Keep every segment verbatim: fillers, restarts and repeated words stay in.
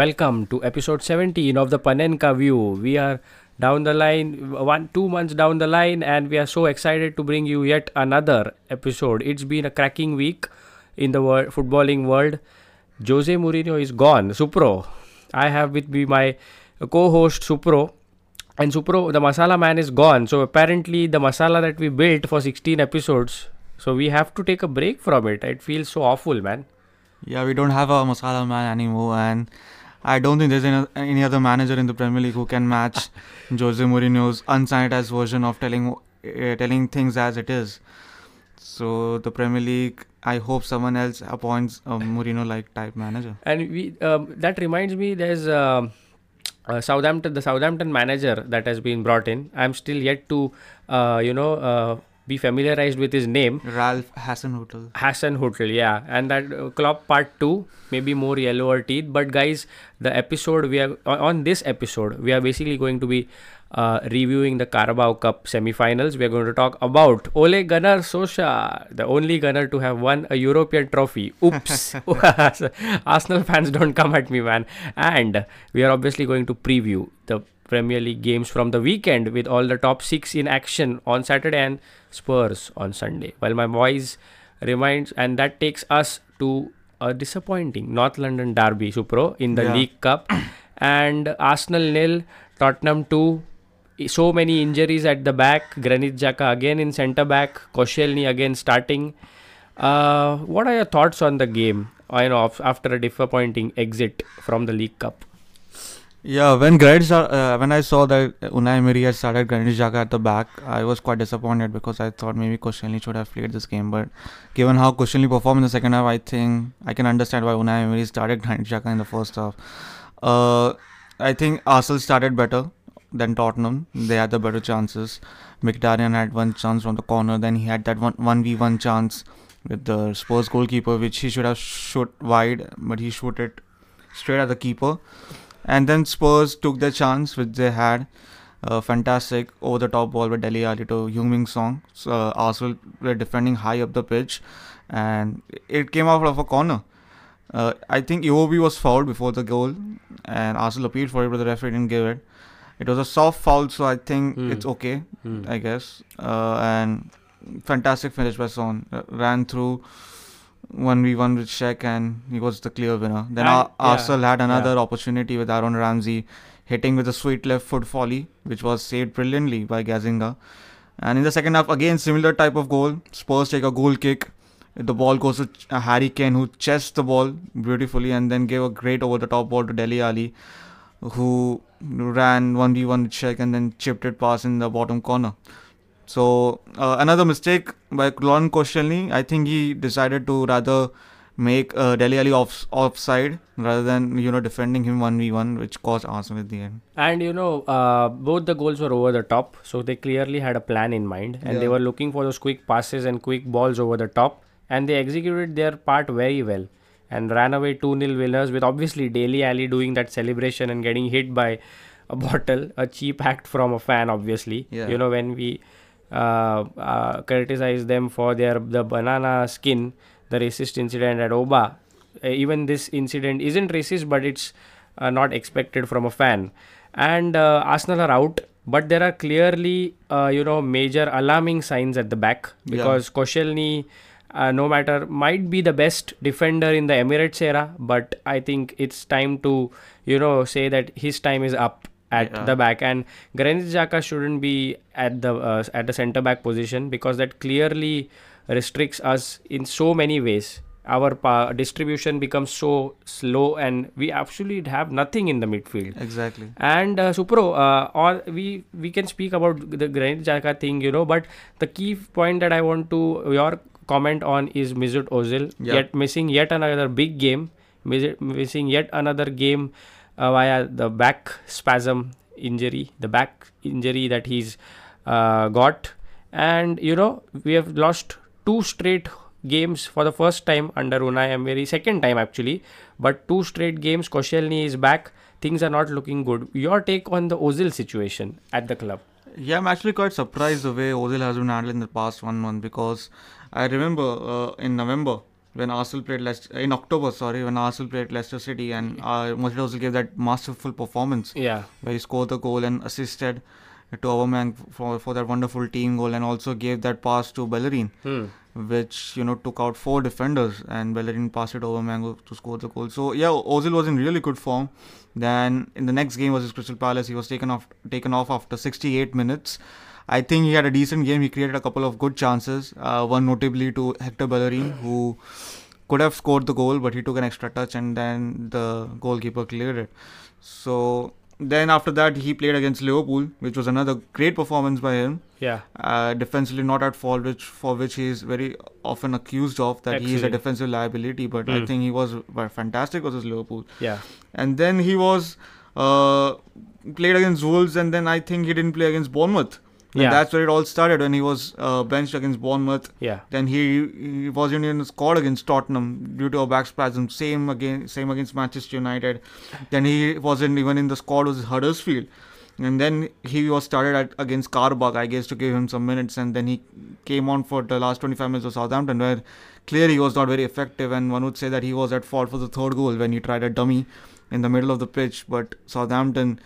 Welcome to episode seventeen of the Panenka View. We are down the line, one, two months down the line, and we are so excited to bring you yet another episode. It's been a cracking week in the world, footballing world. Jose Mourinho is gone. Supro, I have with me my co-host Supro, and Supro, the Masala man is gone. So apparently the Masala that we built for sixteen episodes, so we have to take a break from it. It feels so awful, man. Yeah, we don't have a Masala man anymore, and I don't think there's any other manager in the Premier League who can match Jose Mourinho's unsanitized version of telling uh, telling things as it is. So the Premier League, I hope someone else appoints a Mourinho-like type manager. And we um, that reminds me, there's uh, uh, Southampton, the Southampton manager that has been brought in. I'm still yet to, uh, you know. Uh, be familiarized with his name. Ralph Hassenhutel. Hassenhutel, yeah. And that uh, Klopp part two, maybe more yellower teeth. But guys, the episode we are, on this episode, we are basically going to be uh, reviewing the Carabao Cup semi-finals. We are going to talk about Ole Gunnar Solskjaer, the only Gunnar to have won a European trophy. Oops. Arsenal fans, don't come at me, man. And we are obviously going to preview the Premier League games from the weekend with all the top six in action on Saturday and Spurs on Sunday. While my voice reminds, and that takes us to a disappointing North London derby, Supro, in the yeah. League Cup. And Arsenal nil, Tottenham two. So many injuries at the back. Granit Xhaka again in centre-back. Koscielny again starting. Uh, what are your thoughts on the game? I know, after a disappointing exit from the League Cup. Yeah, when Granit, uh, when I saw that Unai Emery had started Granit Xhaka at the back, I was quite disappointed because I thought maybe Koscielny should have played this game. But given how Koscielny performed in the second half, I think I can understand why Unai Emery started Granit Xhaka in the first half. Uh, I think Arsenal started better than Tottenham. They had the better chances. Mkhitaryan had one chance from the corner. Then he had that one one v one chance with the Spurs goalkeeper, which he should have shot wide, but he shot it straight at the keeper. And then Spurs took their chance, which they had. Uh, fantastic over-the-top ball by Dele Alli to Heung-Min Son. So, uh, Arsenal were defending high up the pitch, and it came out of a corner. Uh, I think Iwobi was fouled before the goal, and Arsenal appealed for it, but the referee didn't give it. It was a soft foul, so I think mm. it's okay, mm. I guess. Uh, and fantastic finish by Son. Uh, ran through one v one with Czech, and he was the clear winner. Then and, Arsenal yeah, had another yeah. opportunity with Aaron Ramsey hitting with a sweet left foot volley, which was saved brilliantly by Gazzaniga. And in the second half, again, similar type of goal. Spurs take a goal kick. The ball goes to Harry Kane, who chests the ball beautifully and then gave a great over-the-top ball to Dele Alli, who ran one v one with Czech and then chipped it past in the bottom corner. So, uh, another mistake by Laurent Koscielny. I think he decided to rather make uh, Dele Alli off, offside rather than, you know, defending him one v one, which caused Arsenal at the end. And, you know, uh, both the goals were over the top. So, they clearly had a plan in mind. And yeah. they were looking for those quick passes and quick balls over the top. And they executed their part very well and ran away two nil winners with, obviously, Dele Alli doing that celebration and getting hit by a bottle. A cheap act from a fan, obviously. Yeah. You know, when we... Uh, uh, criticize them for their the banana skin, the racist incident at Oba. Uh, even this incident isn't racist, but it's uh, not expected from a fan. And uh, Arsenal are out, but there are clearly uh, you know major alarming signs at the back because yeah. Koscielny, uh, no matter, might be the best defender in the Emirates era, but I think it's time to you know say that his time is up at yeah. the back, and Granit Xhaka shouldn't be at the uh, at the centre back position because that clearly restricts us in so many ways. Our pa- distribution becomes so slow, and we actually have nothing in the midfield. Exactly. And uh, Supro, uh, or we we can speak about the Granit Xhaka thing, you know. But the key point that I want to your comment on is Mesut Ozil yeah. yet missing yet another big game, mis- missing yet another game. Uh, via the back spasm injury, the back injury that he's uh, got. And, you know, we have lost two straight games for the first time under Unai Emery, second time actually, but two straight games, Koscielny is back, things are not looking good. Your take on the Ozil situation at the club? Yeah, I'm actually quite surprised the way Ozil has been handled in the past one month because I remember uh, in November, when Arsenal played Leicester in October, sorry, when Arsenal played Leicester City, and uh, Mesut Ozil gave that masterful performance. Yeah, where he scored the goal and assisted to Aubameyang for for that wonderful team goal, and also gave that pass to Bellerin, hmm. which you know took out four defenders, and Bellerin passed it to Aubameyang to score the goal. So yeah, Ozil was in really good form. Then in the next game was his Crystal Palace. He was taken off taken off after sixty-eight minutes. I think he had a decent game. He created a couple of good chances, uh, one notably to Hector Bellerin, who could have scored the goal, but he took an extra touch and then the goalkeeper cleared it. So then after that, he played against Liverpool, which was another great performance by him. Yeah. Uh, defensively not at fault, which for which he is very often accused of, that Excellent. he is a defensive liability, but mm. I think he was fantastic versus Liverpool. Yeah. And then he was uh, played against Wolves, and then I think he didn't play against Bournemouth. And yeah. that's where it all started, when he was uh, benched against Bournemouth. Yeah. Then he, he wasn't in the squad against Tottenham due to a back spasm. Same again, same against Manchester United. Then he wasn't even in the squad with Huddersfield. And then he was started at, against Karabakh, I guess, to give him some minutes. And then he came on for the last twenty-five minutes of Southampton, where clearly he was not very effective. And one would say that he was at fault for the third goal when he tried a dummy in the middle of the pitch. But Southampton...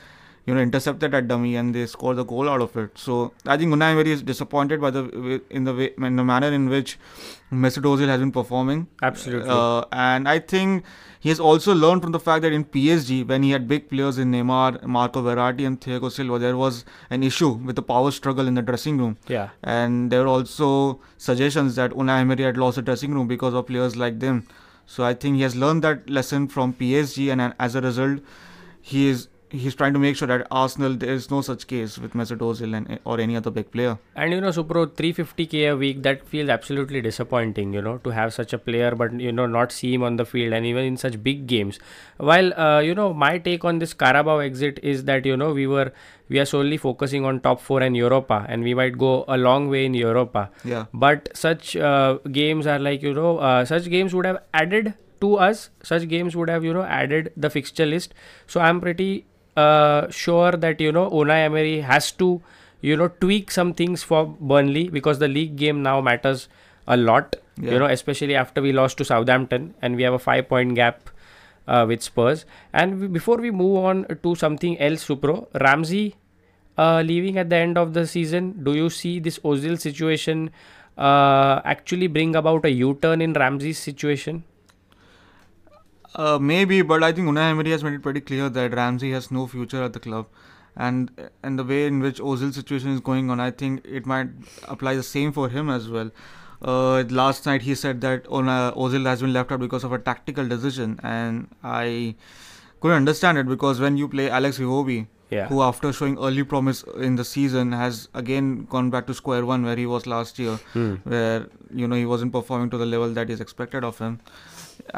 you know, intercepted that dummy and they scored the goal out of it. So I think Unai Emery is disappointed by the in the way, in the manner in which Mesut Ozil has been performing. Absolutely. Uh, and I think he has also learned from the fact that in P S G, when he had big players in Neymar, Marco Verratti and Thiago Silva, there was an issue with the power struggle in the dressing room. Yeah. And there were also suggestions that Unai Emery had lost the dressing room because of players like them. So I think he has learned that lesson from P S G, and, and as a result, he is... he's trying to make sure that Arsenal, there is no such case with Mesut Ozil and, or any other big player. And you know, Supro, three hundred fifty k a week, that feels absolutely disappointing, you know, to have such a player, but you know, not see him on the field, and even in such big games. While, uh, you know, my take on this Carabao exit is that, you know, we were, we are solely focusing on top four and Europa, and we might go a long way in Europa. Yeah. But such uh, games are like, you know, uh, such games would have added to us, such games would have, you know, added the fixture list. So I'm pretty... Uh, sure that, you know, Unai Emery has to, you know, tweak some things for Burnley, because the league game now matters a lot, yeah. you know, especially after we lost to Southampton and we have a five point gap uh, with Spurs. And we, before we move on to something else, Supro, Ramsey uh, leaving at the end of the season, do you see this Ozil situation uh, actually bring about a U-turn in Ramsey's situation? Uh, maybe, but I think Unai Emery has made it pretty clear that Ramsey has no future at the club, and and the way in which Ozil's situation is going on, I think it might apply the same for him as well. Uh, last night he said that Una, Ozil has been left out because of a tactical decision, and I couldn't understand it, because when you play Alex Iwobi, yeah. who after showing early promise in the season has again gone back to square one where he was last year, hmm. where you know he wasn't performing to the level that is expected of him.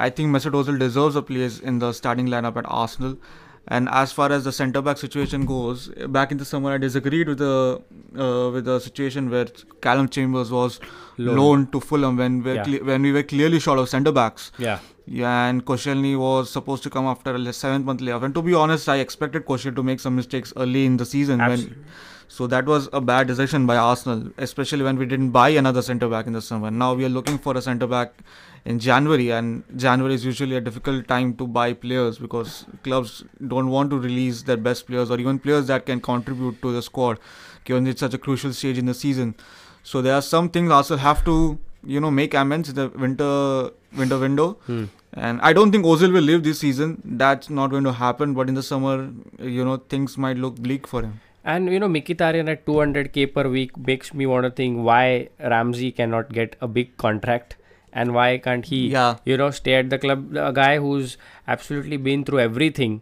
I think Mesut Ozil deserves a place in the starting lineup at Arsenal. And as far as the centre-back situation goes, back in the summer I disagreed with the uh, with the situation where Callum Chambers was Loan. loaned to Fulham when we yeah. cle- when we were clearly short of centre-backs. Yeah. Yeah, and Koscielny was supposed to come after a seventh-month layoff. And to be honest, I expected Koscielny to make some mistakes early in the season. Absolutely. When, so that was a bad decision by Arsenal, especially when we didn't buy another centre-back in the summer. Now we are looking for a centre-back in January, and January is usually a difficult time to buy players because clubs don't want to release their best players or even players that can contribute to the squad, given it's such a crucial stage in the season. So there are some things Arsenal have to, you know, make amends in the winter winter window. Hmm. And I don't think Ozil will leave this season. That's not going to happen. But in the summer, you know, things might look bleak for him. And, you know, Mkhitaryan at two hundred k per week makes me want to think why Ramsey cannot get a big contract and why can't he, yeah. you know, stay at the club. A guy who's absolutely been through everything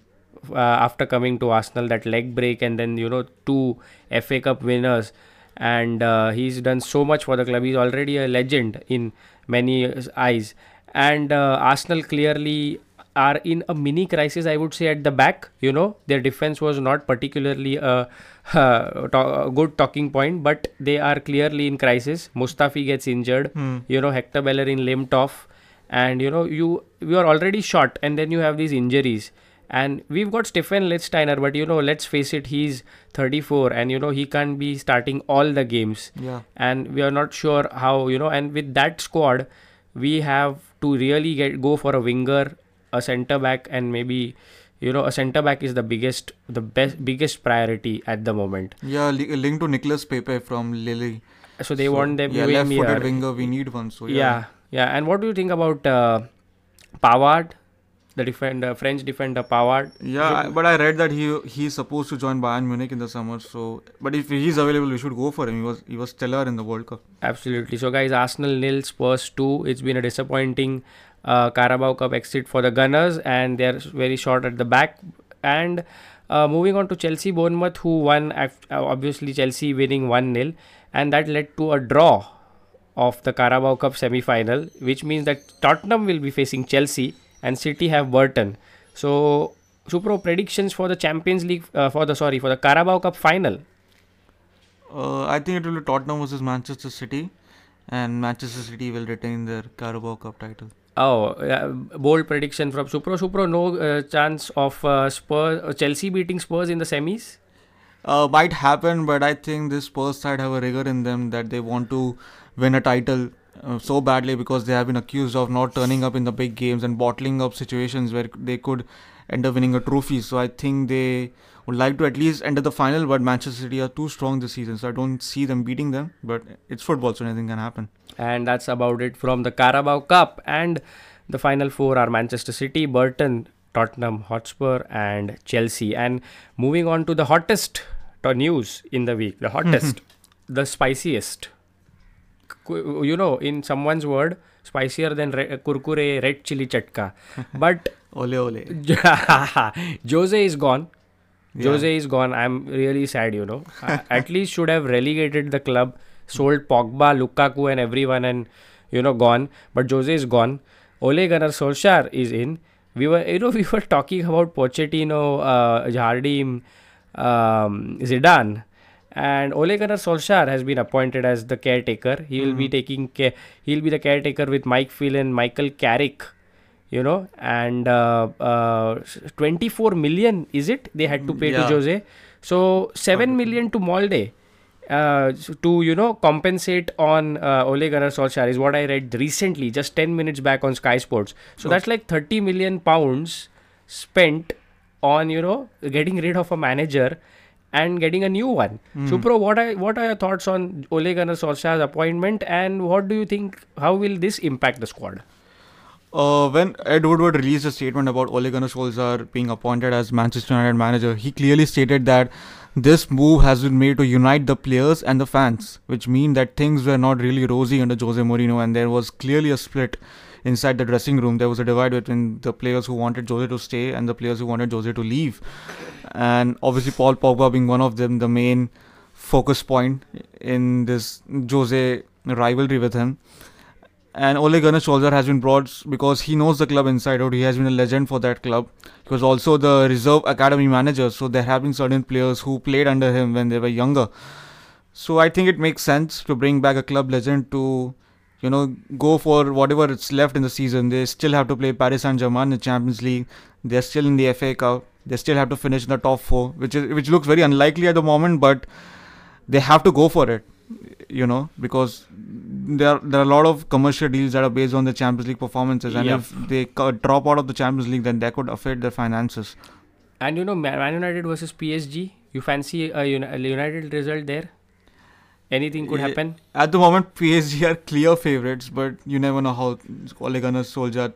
uh, after coming to Arsenal, that leg break and then, you know, two F A Cup winners. And uh, he's done so much for the club. He's already a legend in many eyes. And uh, Arsenal clearly are in a mini crisis, I would say, at the back. You know, their defense was not particularly a, a, to- a good talking point, but they are clearly in crisis. Mustafi gets injured, mm. you know, Hector Bellerin limped off, and you know, you we are already short, and then you have these injuries. And we've got Stefan Lichtsteiner, but you know, let's face it, he's thirty-four and you know, he can't be starting all the games. Yeah. And we are not sure how, you know, and with that squad, we have to really get go for a winger, a centre back, and maybe, you know, a centre back is the biggest, the best, biggest priority at the moment. Yeah, li- linked to Nicholas Pepe from Lille. So they so, want them. Yeah, left-footed winger. We need one. So yeah. yeah, yeah. And what do you think about uh, Pavard? The defender, French defender Pavard. Yeah, but I read that he he's supposed to join Bayern Munich in the summer. So, but if he's available, we should go for him. He was he was stellar in the World Cup. Absolutely. So, guys, Arsenal nil, Spurs two. It's been a disappointing uh, Carabao Cup exit for the Gunners, and they're very short at the back. And uh, moving on to Chelsea, Bournemouth, who won. Obviously, Chelsea winning one nil, and that led to a draw of the Carabao Cup semi-final, which means that Tottenham will be facing Chelsea. And City have Burton. So, Supro, predictions for the Champions League, uh, for the sorry, for the Carabao Cup final. Uh, I think it will be Tottenham versus Manchester City, and Manchester City will retain their Carabao Cup title. Oh, uh, bold prediction from Supro. Supro, no uh, chance of uh, Spurs, uh, Chelsea beating Spurs in the semis. Uh, might happen, but I think this Spurs side have a rigor in them that they want to win a title. Uh, so badly, because they have been accused of not turning up in the big games and bottling up situations where they could end up winning a trophy. So I think they would like to at least enter the final, but Manchester City are too strong this season, so I don't see them beating them. But it's football, so anything can happen. And that's about it from the Carabao Cup. And the final four are Manchester City, Burton, Tottenham Hotspur and Chelsea. And moving on to the hottest news in the week, the hottest, the spiciest. You know, in someone's word, spicier than re- kurkure, red chili chatka. But ole ole. Jose is gone. Yeah. Jose is gone. I'm really sad, you know. At least should have relegated the club, sold Pogba, Lukaku and everyone and, you know, gone. But Jose is gone. Ole Gunnar Solskjaer is in. We were, you know, we were talking about Pochettino, uh, Jardim, um, Zidane. And Ole Gunnar Solskjaer has been appointed as the caretaker. He will mm-hmm. be taking care. He'll be the caretaker with Mike Phelan, Michael Carrick, you know, and uh, uh, twenty-four million is it they had to pay yeah. to Jose. So seven million to Molde uh, to, you know, compensate on uh, Ole Gunnar Solskjaer is what I read recently, just ten minutes back on Sky Sports. So okay. That's like thirty million pounds spent on, you know, getting rid of a manager and getting a new one. Mm. Supro, what are, what are your thoughts on Ole Gunnar Solskjaer's appointment, and what do you think, how will this impact the squad? Uh, when Ed Woodward released a statement about Ole Gunnar Solskjaer being appointed as Manchester United manager, he clearly stated that this move has been made to unite the players and the fans, which mean that things were not really rosy under Jose Mourinho, and there was clearly a split inside the dressing room. There was a divide between the players who wanted Jose to stay and the players who wanted Jose to leave. And obviously Paul Pogba being one of them, the main focus point in this Jose rivalry with him. And Ole Gunnar Solskjaer has been brought because he knows the club inside out. He has been a legend for that club. He was also the reserve academy manager. So there have been certain players who played under him when they were younger. So I think it makes sense to bring back a club legend to, you know, go for whatever it's left in the season. They still have to play Paris Saint-Germain in the Champions League. They're still in the F A Cup. They still have to finish in the top four, which is which looks very unlikely at the moment, but they have to go for it, you know, because there, there are a lot of commercial deals that are based on the Champions League performances. And yep. if they drop out of the Champions League, then that could affect their finances. And, you know, Man United versus P S G, you fancy a United result there? Anything could happen? At the moment, P S G are clear favourites, but you never know how Ole Gunnar Solskjaer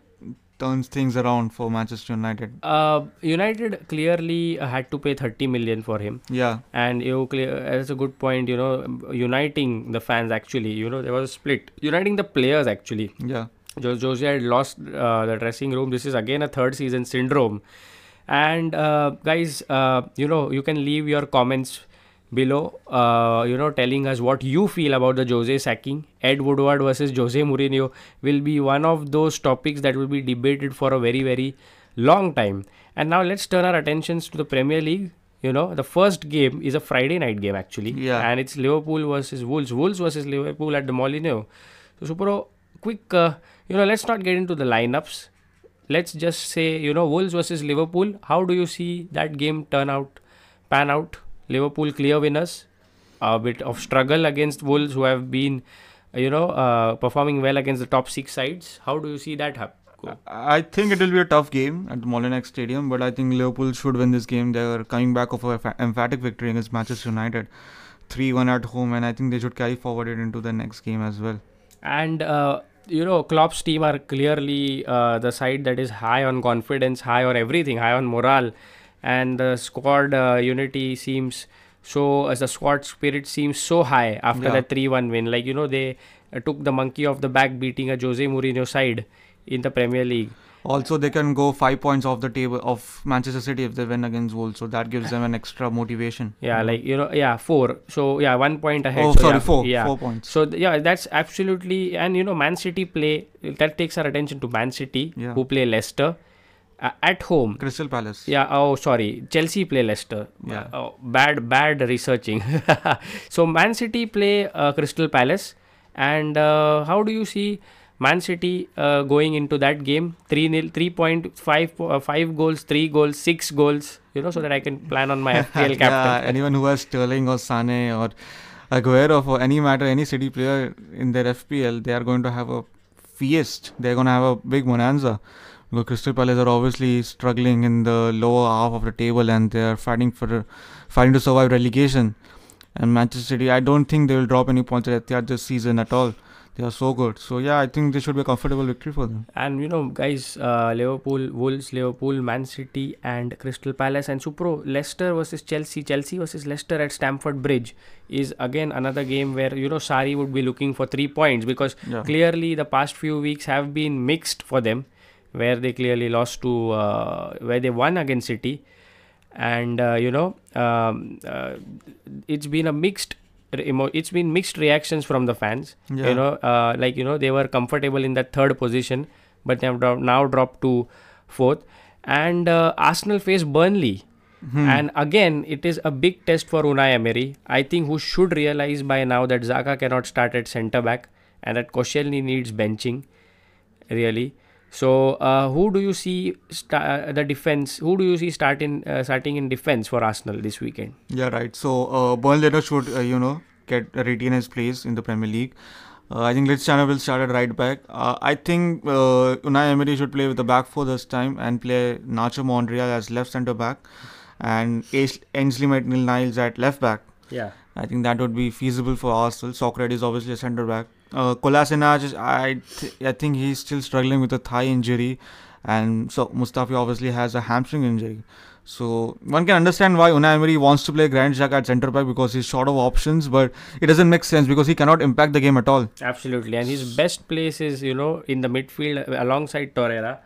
turns things around for Manchester United. Uh, United clearly had to pay thirty million for him. Yeah. And you clear, that's a good point, you know, uniting the fans actually, you know, there was a split. Uniting the players actually. Yeah. Jose had lost uh, the dressing room. This is again a third season syndrome. And uh, guys, uh, you know, you can leave your comments below, uh, you know, telling us what you feel about the Jose sacking. Ed Woodward versus Jose Mourinho will be one of those topics that will be debated for a very, very long time. And now let's turn our attentions to the Premier League. You know, the first game is a Friday night game actually. Yeah. And it's Liverpool versus Wolves. Wolves versus Liverpool at the Molineux. So, Supro, quick, uh, you know, let's not get into the lineups. Let's just say, you know, Wolves versus Liverpool. How do you see that game turn out, pan out? Liverpool clear winners, a bit of struggle against Wolves, who have been you know, uh, performing well against the top six sides. How do you see that happen? Cool. I think it will be a tough game at the Molineux Stadium, but I think Liverpool should win this game. They are coming back of an emphatic victory against Manchester United, three one at home, and I think they should carry forward it into the next game as well. And uh, you know, Klopp's team are clearly uh, the side that is high on confidence, high on everything, high on morale, and the squad uh, unity seems so, as the squad spirit seems so high after yeah. that three one win. Like, you know, they uh, took the monkey off the back, beating a Jose Mourinho side in the Premier League. Also, they can go five points off the table of Manchester City if they win against Wolves, so that gives them an extra motivation. Yeah, like, you know, yeah, four. So yeah, one point ahead. Oh, so sorry, yeah, four. Yeah. Four points. So th- yeah, that's absolutely, and you know, Man City play, that takes our attention to Man City, yeah. who play Leicester uh, at home. Crystal Palace. Yeah. Oh, sorry, Chelsea play Leicester. Yeah. Uh, oh, bad, bad researching. So Man City play uh, Crystal Palace, and uh, how do you see Man City uh, going into that game? three nil, three point five, uh, five goals, three goals, six goals, you know, so that I can plan on my F P L captain. Yeah, anyone who has Sterling or Sané or Aguero, for any matter, any City player in their F P L, they are going to have a feast. They are going to have a big bonanza. Because Crystal Palace are obviously struggling in the lower half of the table, and they are fighting for, fighting to survive relegation. And Manchester City, I don't think they will drop any points at Etihad this season at all. They are so good. So yeah, I think this should be a comfortable victory for them. And you know, guys, uh, Liverpool, Wolves, Liverpool, Man City and Crystal Palace. And Supro, Leicester versus Chelsea. Chelsea versus Leicester at Stamford Bridge is again another game where, you know, Sarri would be looking for three points. Because yeah. clearly the past few weeks have been mixed for them. Where they clearly lost to, uh, where they won against City. And uh, you know, um, uh, it's been a mixed it's been mixed reactions from the fans. yeah. You know, uh, like, you know, they were comfortable in that third position, but they have dro- now dropped to fourth. And uh, Arsenal face Burnley, mm-hmm. and again it is a big test for Unai Emery, I think, who should realize by now that Xhaka cannot start at centre back and that Koscielny needs benching, really. So uh, who do you see sta- the defense? Who do you see start in, uh, starting in defense for Arsenal this weekend? Yeah, right. So uh, Burnley should uh, you know get uh, retain his place in the Premier League. Uh, I think Lichtsteiner will start at right back. Uh, I think uh, Unai Emery should play with the back four this time and play Nacho Monreal as left centre back and Ainsley Maitland-Niles at left back. Yeah, I think that would be feasible for Arsenal. Socrates is obviously a centre back. Uh, Kolasinac, I th- I think he's still struggling with a thigh injury, and so Mustafi obviously has a hamstring injury. So one can understand why Unai Emery wants to play Granit Xhaka at centre back, because he's short of options, but it doesn't make sense because he cannot impact the game at all. Absolutely, and his best place is, you know, in the midfield alongside Torreira,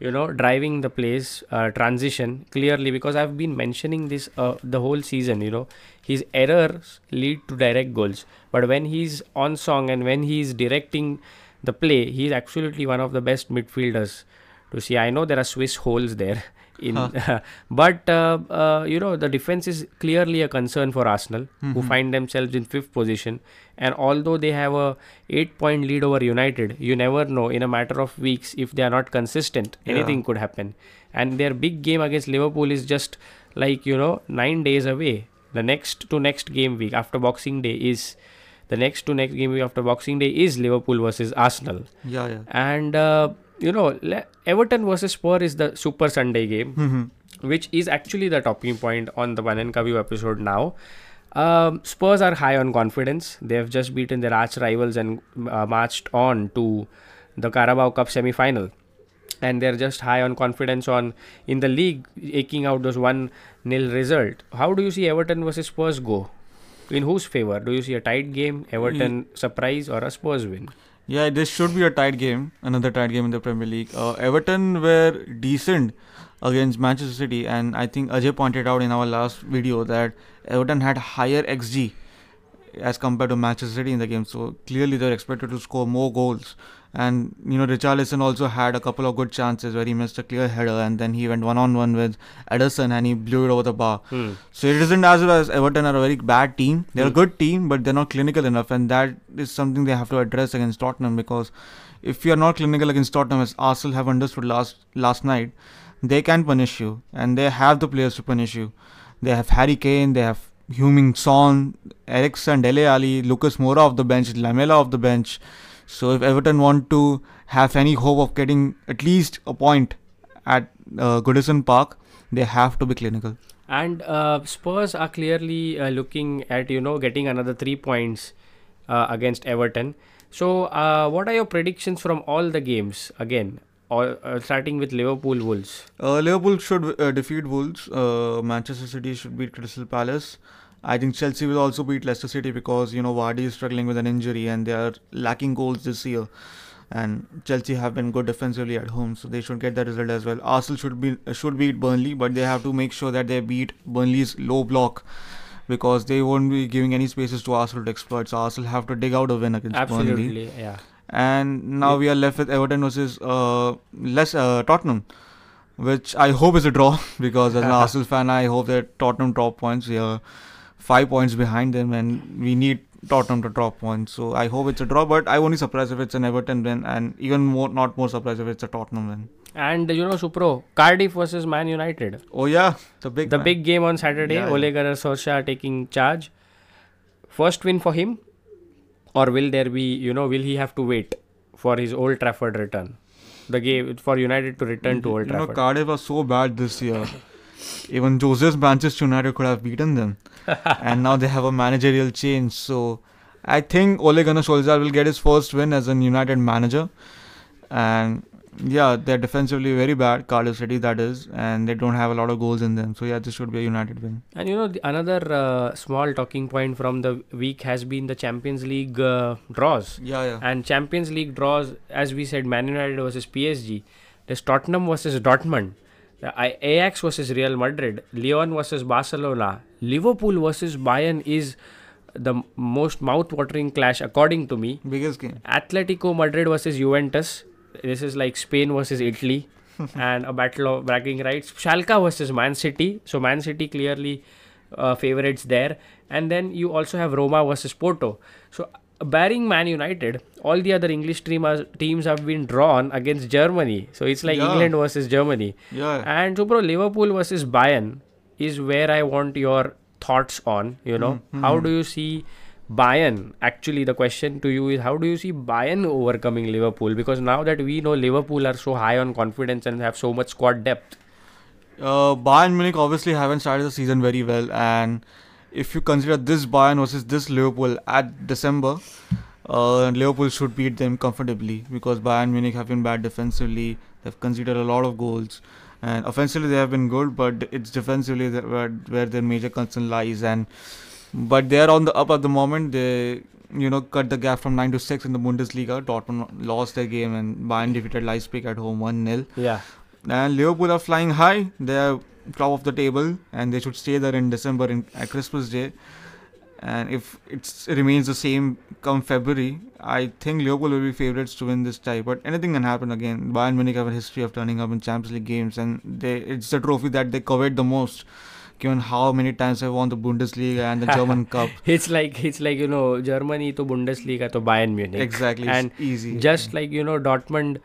you know, driving the plays, uh, transition clearly, because I've been mentioning this uh, the whole season. You know, his errors lead to direct goals, but when he's on song and when he's directing the play, he's absolutely one of the best midfielders to see. I know there are Swiss holes there, in huh. but uh, uh, you know, the defense is clearly a concern for Arsenal, mm-hmm. who find themselves in fifth position. And although they have a eight-point lead over United, you never know, in a matter of weeks, if they are not consistent, yeah. anything could happen. And their big game against Liverpool is just, like, you know, nine days away. The next to next game week after Boxing Day is the next to next game week after Boxing Day is Liverpool versus Arsenal. Yeah, yeah. And uh, you know, Le- Everton versus Spurs is the Super Sunday game, mm-hmm. which is actually the talking point on the Panenka View episode now. Um, Spurs are high on confidence. They have just beaten their arch rivals and uh, marched on to the Carabao Cup semi-final. And they're just high on confidence on in the league, aching out those one nil result. How do you see Everton versus Spurs go? In whose favour? Do you see a tight game, Everton mm. surprise, or a Spurs win? Yeah, this should be a tight game, another tight game in the Premier League. Uh, Everton were decent against Manchester City, and I think Ajay pointed out in our last video that Everton had higher X G as compared to Manchester City in the game, so clearly they were expected to score more goals. And you know, Richarlison also had a couple of good chances where he missed a clear header, and then he went one-on-one with Ederson and he blew it over the bar. Hmm. So it isn't as well as Everton are a very bad team. They're hmm. a good team, but they're not clinical enough, and that is something they have to address against Tottenham, because if you're not clinical against Tottenham, as Arsenal have understood last last night, they can punish you, and they have the players to punish you. They have Harry Kane, they have Heung-Min Son, Eriksen, Dele Alli, Lucas Moura off the bench, Lamela off the bench. So if Everton want to have any hope of getting at least a point at uh, Goodison Park, they have to be clinical. And uh, Spurs are clearly uh, looking at, you know, getting another three points uh, against Everton. So uh, what are your predictions from all the games again? Or, uh, starting with Liverpool Wolves. Uh, Liverpool should uh, defeat Wolves. Uh, Manchester City should beat Crystal Palace. I think Chelsea will also beat Leicester City because, you know, Vardy is struggling with an injury and they are lacking goals this year. And Chelsea have been good defensively at home, so they should get that result as well. Arsenal should be should beat Burnley, but they have to make sure that they beat Burnley's low block, because they won't be giving any spaces to Arsenal to exploit. So Arsenal have to dig out a win against Absolutely, Burnley. Absolutely, yeah. And now yeah. we are left with Everton versus uh, less, uh, Tottenham, which I hope is a draw, because as an Arsenal fan, I hope that Tottenham drop points. They are five points behind them, and we need Tottenham to drop points. So I hope it's a draw, but I won't be surprised if it's an Everton win, and even more, not more surprised if it's a Tottenham win. And you know, Supro, Cardiff versus Man United. Oh yeah, the big the man. big game on Saturday. Yeah, Ole Gunnar Solskjaer taking charge. First win for him, or will there be, you know, will he have to wait for his Old Trafford return? The game for United to return to Old you Trafford. You know, Cardiff was so bad this year. Even Jose's Manchester United could have beaten them. And now they have a managerial change. So I think Ole Gunnar Solskjaer will get his first win as a United manager. And yeah, they're defensively very bad, Cardiff City that is, and they don't have a lot of goals in them. So yeah, this should be a United win. And you know, the, another uh, small talking point from the week has been the Champions League uh, draws. Yeah, yeah. And Champions League draws, as we said, Man United versus P S G, there's Tottenham versus Dortmund, Ajax versus Real Madrid, Lyon versus Barcelona, Liverpool versus Bayern is the most mouth-watering clash according to me. Biggest game. Atletico Madrid versus Juventus. This is like Spain versus Italy and a battle of bragging rights. Schalke versus Man City. So Man City clearly uh, favourites there. And then you also have Roma versus Porto. So barring Man United, all the other English teams have been drawn against Germany. So it's like yeah. England versus Germany. Yeah. And so, bro, Liverpool versus Bayern is where I want your thoughts on. You know, mm-hmm. how do you see Bayern? Actually, the question to you is, how do you see Bayern overcoming Liverpool? Because now that we know Liverpool are so high on confidence and have so much squad depth. Uh, Bayern Munich obviously haven't started the season very well, and if you consider this Bayern versus this Liverpool at December, uh, Liverpool should beat them comfortably, because Bayern Munich have been bad defensively. They've conceded a lot of goals, and offensively they have been good, but it's defensively that where, where their major concern lies. And but they are on the up at the moment. They, you know, cut the gap from nine to six in the Bundesliga. Dortmund lost their game and Bayern defeated Leipzig at home one nil. Yeah. And Liverpool are flying high. They are top of the table and they should stay there in December in, at Christmas Day. And if it's, it remains the same come February, I think Liverpool will be favourites to win this tie. But anything can happen again. Bayern Munich have a history of turning up in Champions League games, and they, it's the trophy that they covet the most, given how many times I won the Bundesliga and the German Cup. It's like, it's like, you know, Germany to Bundesliga to Bayern Munich. Exactly, and it's easy. Just yeah. like, you know, Dortmund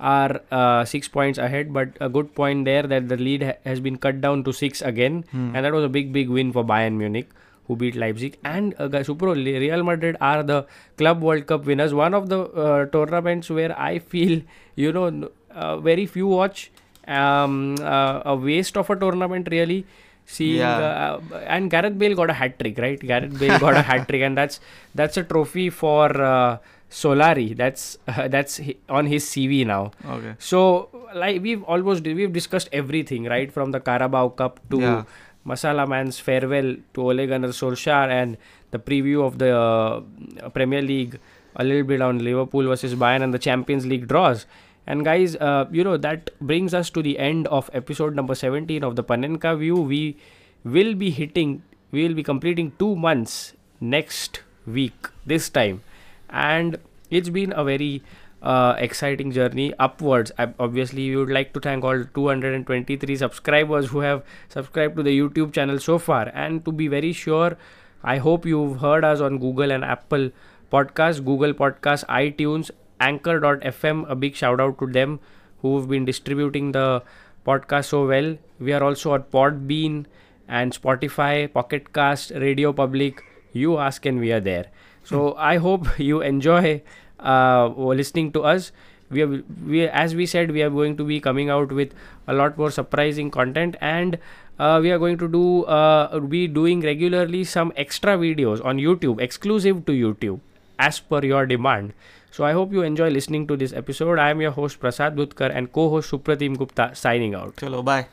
are uh, six points ahead, but a good point there that the lead ha- has been cut down to six again. Hmm. And that was a big, big win for Bayern Munich, who beat Leipzig. And uh, Supro, Real Madrid are the Club World Cup winners. One of the uh, tournaments where I feel, you know, uh, very few watch. Um, uh, a waste of a tournament, really. Seeing, yeah. uh, and Gareth Bale got a hat-trick, right? Gareth Bale got a hat-trick, and that's that's a trophy for uh, Solari. That's uh, that's on his C V now. Okay. So, like, we've almost, we've discussed everything, right? From the Carabao Cup to yeah. Masala Man's farewell to Ole Gunnar Solskjaer and the preview of the uh, Premier League, a little bit on Liverpool versus Bayern and the Champions League draws. And guys, uh, you know, that brings us to the end of episode number seventeen of the Panenka View. We will be hitting, we will be completing two months next week, this time. And it's been a very uh, exciting journey upwards. I, obviously, we would like to thank all two hundred twenty-three subscribers who have subscribed to the YouTube channel so far. And to be very sure, I hope you've heard us on Google and Apple Podcasts, Google Podcasts, iTunes, Anchor dot F M, a big shout out to them who've been distributing the podcast so well. We are also on Podbean and Spotify, Pocket Cast, Radio Public, you ask and we are there. So I hope you enjoy uh, listening to us. We are, we, as we said, we are going to be coming out with a lot more surprising content, and uh, we are going to do uh, be doing regularly some extra videos on YouTube, exclusive to YouTube, as per your demand. So I hope you enjoy listening to this episode. I am your host Prasad Dutkar and co-host Supratim Gupta signing out. Hello, bye.